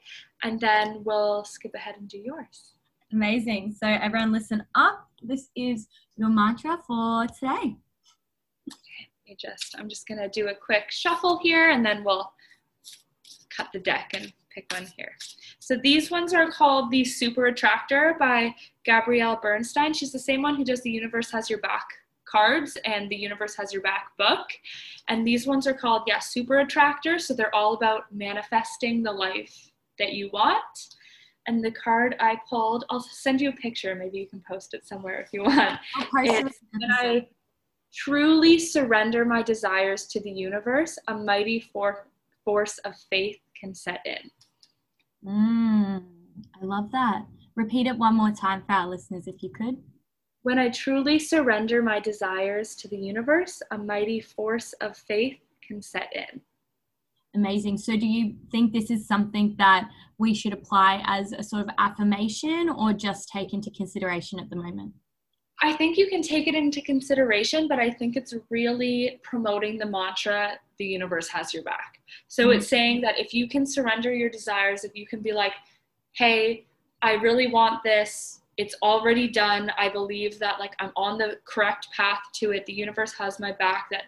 and then we'll skip ahead and do yours. Amazing. So everyone listen up. This is your mantra for today. Okay, let me just, I'm just going to do a quick shuffle here and then we'll cut the deck and pick one here. So these ones are called the Super Attractor by Gabrielle Bernstein. She's the same one who does the Universe Has Your Back cards and the Universe Has Your Back book. And these ones are called, yeah, Super Attractor. So they're all about manifesting the life that you want. And the card I pulled, I'll send you a picture. Maybe you can post it somewhere if you want. It's, I truly surrender my desires to the universe. A mighty for- force of faith can set in. Mm, I love that. Repeat it one more time for our listeners, if you could. When I truly surrender my desires to the universe, a mighty force of faith can set in. Amazing. So do you think this is something that we should apply as a sort of affirmation, or just take into consideration at the moment? I think you can take it into consideration, but I think it's really promoting the mantra, the universe has your back. So mm-hmm. It's saying that if you can surrender your desires, if you can be like, hey, I really want this, it's already done, I believe that like I'm on the correct path to it, the universe has my back, that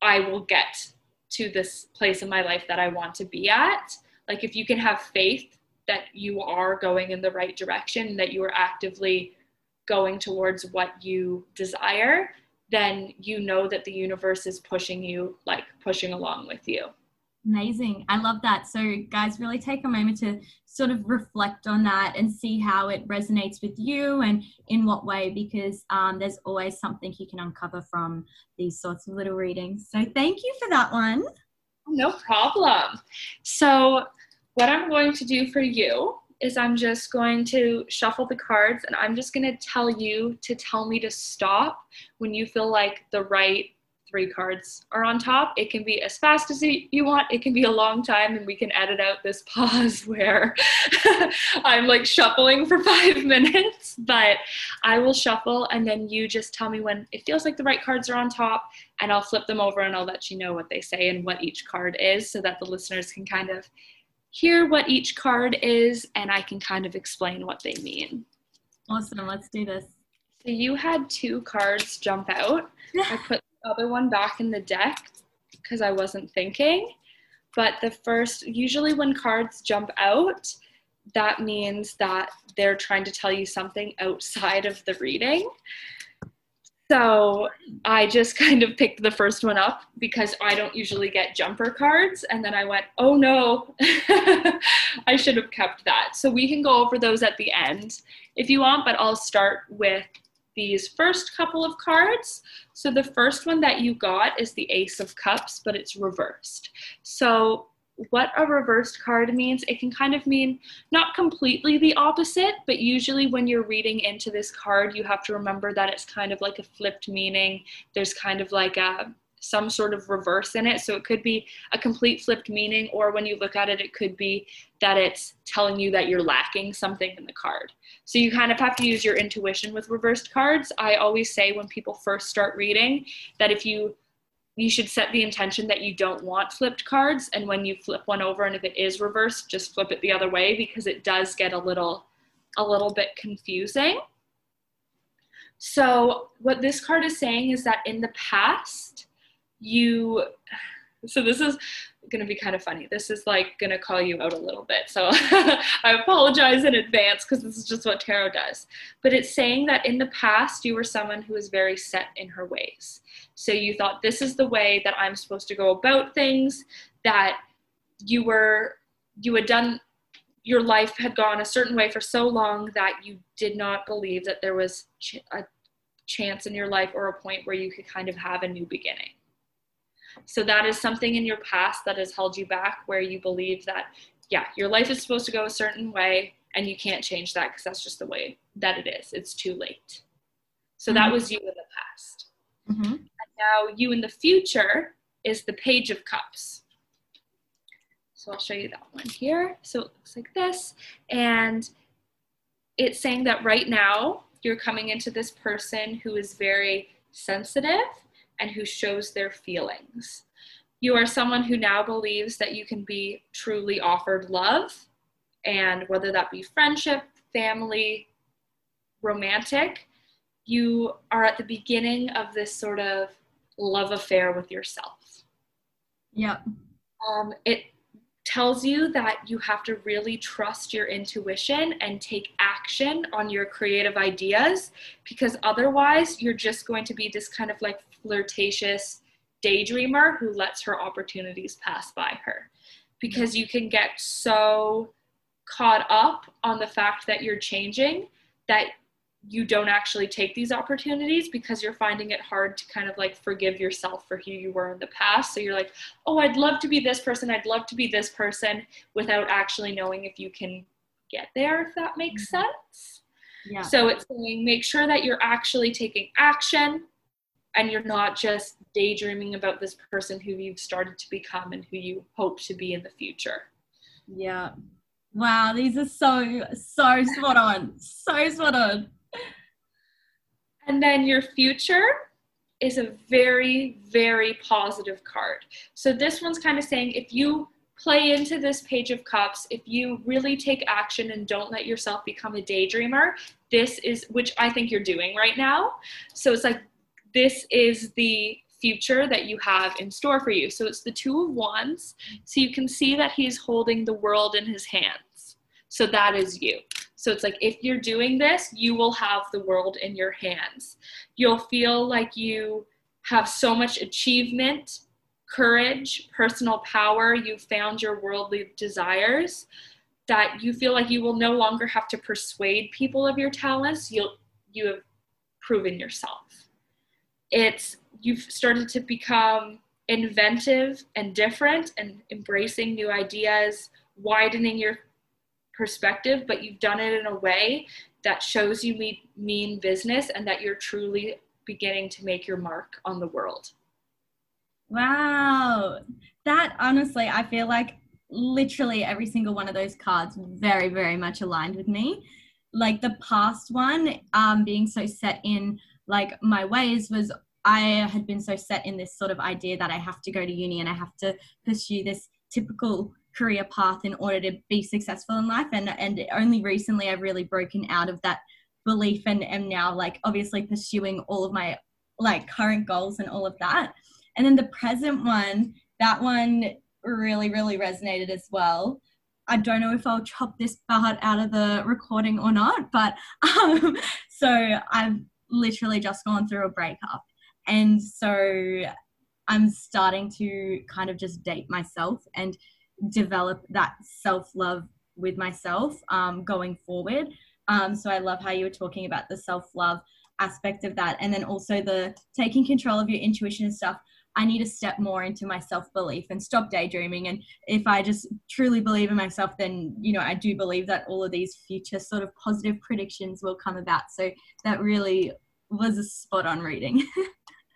I will get to this place in my life that I want to be at. Like if you can have faith that you are going in the right direction, that you are actively going towards what you desire, then you know that the universe is pushing you, like pushing along with you. Amazing. I love that. So guys, really take a moment to sort of reflect on that and see how it resonates with you and in what way, because um, there's always something you can uncover from these sorts of little readings. So thank you for that one. No problem. So what I'm going to do for you is I'm just going to shuffle the cards and I'm just going to tell you to tell me to stop when you feel like the right three cards are on top. It can be as fast as you want. It can be a long time, and we can edit out this pause where I'm like shuffling for five minutes, but I will shuffle and then you just tell me when it feels like the right cards are on top, and I'll flip them over and I'll let you know what they say and what each card is, so that the listeners can kind of hear what each card is and I can kind of explain what they mean. Awesome, let's do this. So you had two cards jump out. I put the other one back in the deck because I wasn't thinking, but the first, usually when cards jump out, that means that they're trying to tell you something outside of the reading. So I just kind of picked the first one up because I don't usually get jumper cards. And then I went, oh no, I should have kept that. So we can go over those at the end if you want, but I'll start with these first couple of cards. So the first one that you got is the Ace of Cups, but it's reversed. So what a reversed card means, it can kind of mean not completely the opposite, but usually when you're reading into this card, you have to remember that it's kind of like a flipped meaning. There's kind of like a, some sort of reverse in it. So it could be a complete flipped meaning, or when you look at it, it could be that it's telling you that you're lacking something in the card. So you kind of have to use your intuition with reversed cards. I always say when people first start reading that if you, you should set the intention that you don't want flipped cards. And when you flip one over, and if it is reversed, just flip it the other way, because it does get a little, a little bit confusing. So what this card is saying is that in the past, you, so this is going to be kind of funny. This is like going to call you out a little bit. So I apologize in advance, because this is just what tarot does. But it's saying that in the past, you were someone who was very set in her ways. So you thought, this is the way that I'm supposed to go about things, that you were, you had done, your life had gone a certain way for so long that you did not believe that there was ch- a chance in your life or a point where you could kind of have a new beginning. So that is something in your past that has held you back, where you believe that, yeah, your life is supposed to go a certain way and you can't change that because that's just the way that it is. It's too late. So mm-hmm. that was you in the past. Mm-hmm. And now you in the future is the Page of Cups. So I'll show you that one here. So it looks like this. And it's saying that right now you're coming into this person who is very sensitive and who shows their feelings. You are someone who now believes that you can be truly offered love, and whether that be friendship, family, romantic, you are at the beginning of this sort of love affair with yourself. Yeah. Um, it tells you that you have to really trust your intuition and take action on your creative ideas, because otherwise you're just going to be this kind of like flirtatious daydreamer who lets her opportunities pass by her, because you can get so caught up on the fact that you're changing that you don't actually take these opportunities, because you're finding it hard to kind of like forgive yourself for who you were in the past. So you're like, oh, I'd love to be this person. I'd love to be this person, without actually knowing if you can get there, if that makes sense. Yeah. So it's saying, make sure that you're actually taking action and you're not just daydreaming about this person who you've started to become and who you hope to be in the future. Yeah. Wow. These are so, so spot on. So spot on. And then your future is a very, very positive card. So this one's kind of saying, if you play into this Page of Cups, if you really take action and don't let yourself become a daydreamer, this is, which I think you're doing right now. So it's like, this is the future that you have in store for you. So it's the Two of Wands. So you can see that he's holding the world in his hands. So that is you. So it's like, if you're doing this, you will have the world in your hands. You'll feel like you have so much achievement, courage, personal power. You've found your worldly desires, that you feel like you will no longer have to persuade people of your talents. You'll, you have proven yourself. It's, you've started to become inventive and different and embracing new ideas, widening your perspective, but you've done it in a way that shows you mean business and that you're truly beginning to make your mark on the world. Wow. That honestly, I feel like literally every single one of those cards very, very much aligned with me. Like the past one, um, being so set in like my ways, was I had been so set in this sort of idea that I have to go to uni and I have to pursue this typical career path in order to be successful in life, and and only recently I've really broken out of that belief and am now like obviously pursuing all of my like current goals and all of that. And then the present one, that one really really resonated as well. I don't know if I'll chop this part out of the recording or not, but um so I've literally just gone through a breakup, and so I'm starting to kind of just date myself and develop that self-love with myself um, going forward. Um, so I love how you were talking about the self-love aspect of that. And then also the taking control of your intuition and stuff. I need to step more into my self-belief and stop daydreaming. And if I just truly believe in myself, then, you know, I do believe that all of these future sort of positive predictions will come about. So that really was a spot on reading.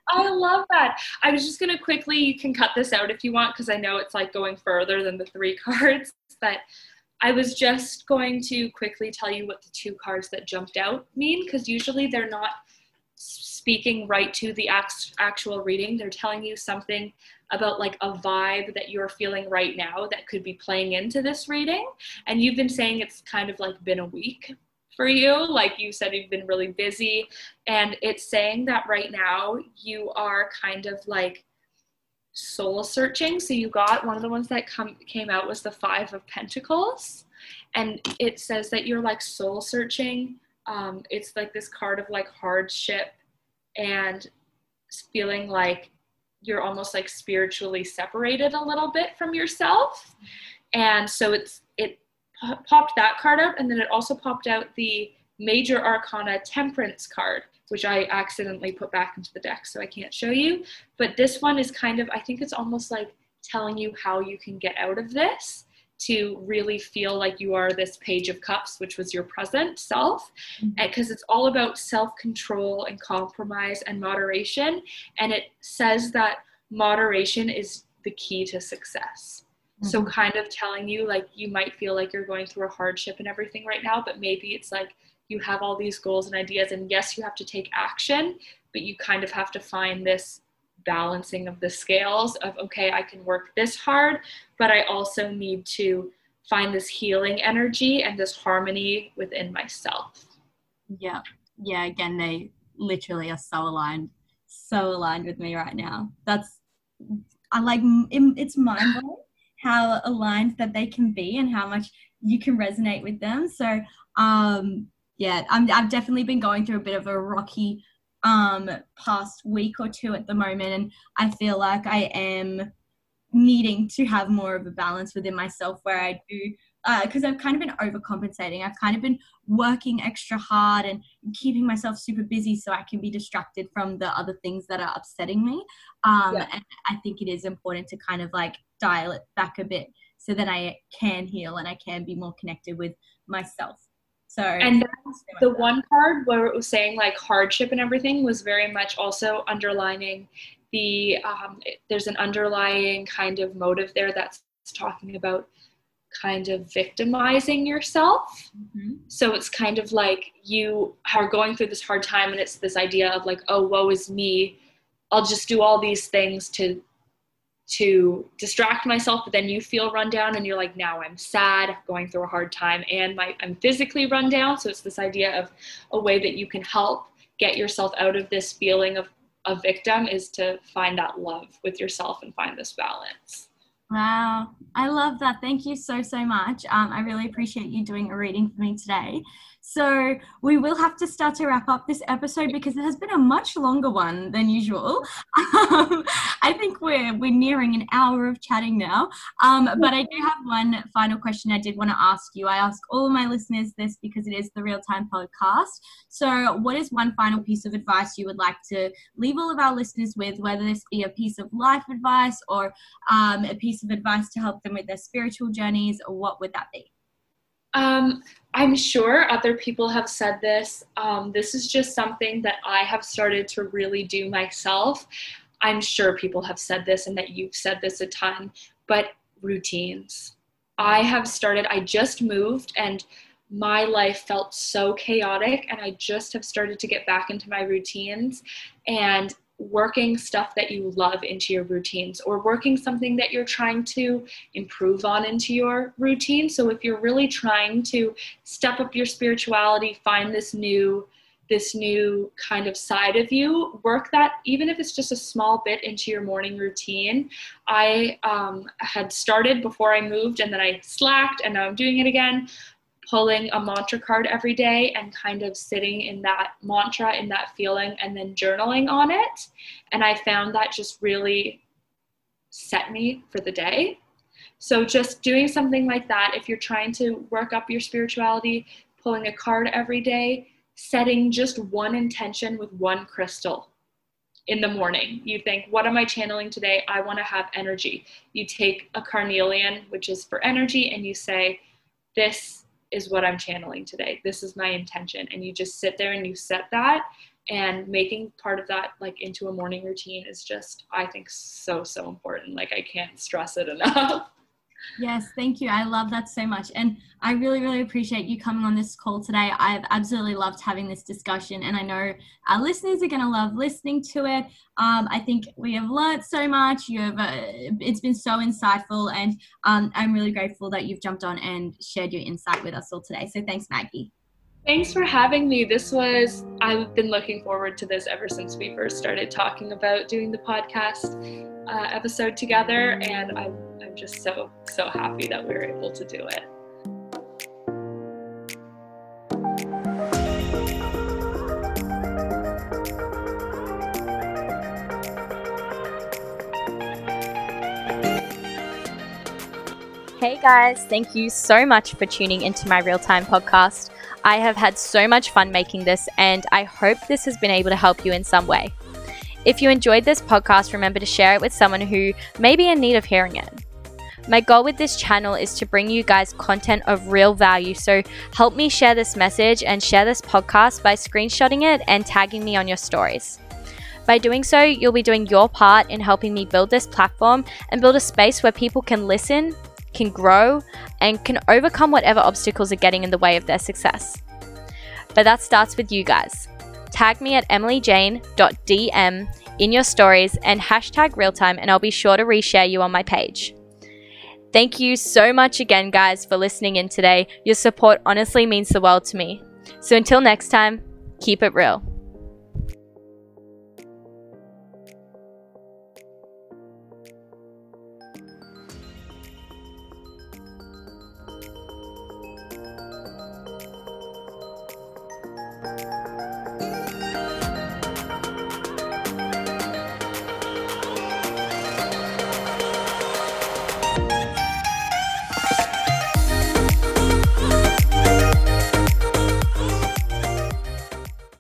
I love that. I was just going to quickly, you can cut this out if you want, because I know it's like going further than the three cards, but I was just going to quickly tell you what the two cards that jumped out mean, because usually they're not speaking right to the actual reading. They're telling you something about like a vibe that you're feeling right now that could be playing into this reading. And you've been saying it's kind of like been a week for you. Like you said, you've been really busy, and it's saying that right now you are kind of like soul searching. So you got one of the ones that come, came out was the Five of Pentacles. And it says that you're like soul searching. Um, it's like this card of like hardship and feeling like you're almost like spiritually separated a little bit from yourself. And so it's, it popped that card out. And then it also popped out the Major Arcana Temperance card, which I accidentally put back into the deck, so I can't show you. But this one is kind of, I think it's almost like telling you how you can get out of this to really feel like you are this Page of Cups, which was your present self, because mm-hmm. it's all about self-control and compromise and moderation. And it says that moderation is the key to success. Mm-hmm. So kind of telling you like, you might feel like you're going through a hardship and everything right now, but maybe it's like, you have all these goals and ideas, and yes, you have to take action, but you kind of have to find this balancing of the scales of, okay, I can work this hard, but I also need to find this healing energy and this harmony within myself. Yeah. Yeah. Again, they literally are so aligned, so aligned with me right now. That's, I like, it's mind-blowing how aligned that they can be and how much you can resonate with them. So, um, Yeah, I'm, I've definitely been going through a bit of a rocky um, past week or two at the moment, and I feel like I am needing to have more of a balance within myself where I do, because uh, I've kind of been overcompensating. I've kind of been working extra hard and keeping myself super busy so I can be distracted from the other things that are upsetting me. Um, yeah. And I think it is important to kind of like dial it back a bit so that I can heal and I can be more connected with myself. So, and the one card where it was saying like hardship and everything was very much also underlining the, um, it, there's an underlying kind of motive there that's talking about kind of victimizing yourself. Mm-hmm. So it's kind of like you are going through this hard time, and it's this idea of like, oh, woe is me. I'll just do all these things to to distract myself, but then you feel run down and you're like, now I'm sad, I'm going through a hard time, and my, I'm physically run down. So it's this idea of a way that you can help get yourself out of this feeling of a victim is to find that love with yourself and find this balance. Wow. I love that. Thank you so, so much. Um, I really appreciate you doing a reading for me today. So we will have to start to wrap up this episode because it has been a much longer one than usual. Um, I think we're we're nearing an hour of chatting now. Um, but I do have one final question I did want to ask you. I ask all of my listeners this because it is the Real Time Podcast. So what is one final piece of advice you would like to leave all of our listeners with, whether this be a piece of life advice or um, a piece of advice to help them with their spiritual journeys? Or what would that be? Um, I'm sure other people have said this. Um, this is just something that I have started to really do myself. I'm sure people have said this and that you've said this a ton, but routines. I have started, I just moved and my life felt so chaotic, and I just have started to get back into my routines and working stuff that you love into your routines, or working something that you're trying to improve on into your routine. So if you're really trying to step up your spirituality, find this new, this new kind of side of you, work that, even if it's just a small bit, into your morning routine. I um, had started before I moved, and then I slacked, and now I'm doing it again, pulling a mantra card every day and kind of sitting in that mantra, in that feeling, and then journaling on it. And I found that just really set me for the day. So just doing something like that, if you're trying to work up your spirituality, pulling a card every day, setting just one intention with one crystal in the morning. You think, what am I channeling today? I want to have energy. You take a carnelian, which is for energy, and you say, this is what I'm channeling today. This is my intention. And you just sit there and you set that, And making part of that, like, into a morning routine is just, I think, so, so important. Like, I can't stress it enough. Yes, thank you. I love that so much. And I really, really appreciate you coming on this call today. I've absolutely loved having this discussion, and I know our listeners are going to love listening to it. Um, I think we have learned so much. You have, uh, it's been so insightful, and um, I'm really grateful that you've jumped on and shared your insight with us all today. So thanks, Maggie. Thanks for having me. This was, I've been looking forward to this ever since we first started talking about doing the podcast uh, episode together, and I'm, I'm just so, so happy that we were able to do it. Hey guys, thank you so much for tuning into my Real Time Podcast. I have had so much fun making this, and I hope this has been able to help you in some way. If you enjoyed this podcast, remember to share it with someone who may be in need of hearing it. My goal with this channel is to bring you guys content of real value, so help me share this message and share this podcast by screenshotting it and tagging me on your stories. By doing so, you'll be doing your part in helping me build this platform and build a space where people can listen, can grow, and can overcome whatever obstacles are getting in the way of their success. But that starts with you guys. Tag me at emily jane dot d m in your stories and hashtag realtime, and I'll be sure to reshare you on my page. Thank you so much again, guys, for listening in today. Your support honestly means the world to me. So until next time, keep it real.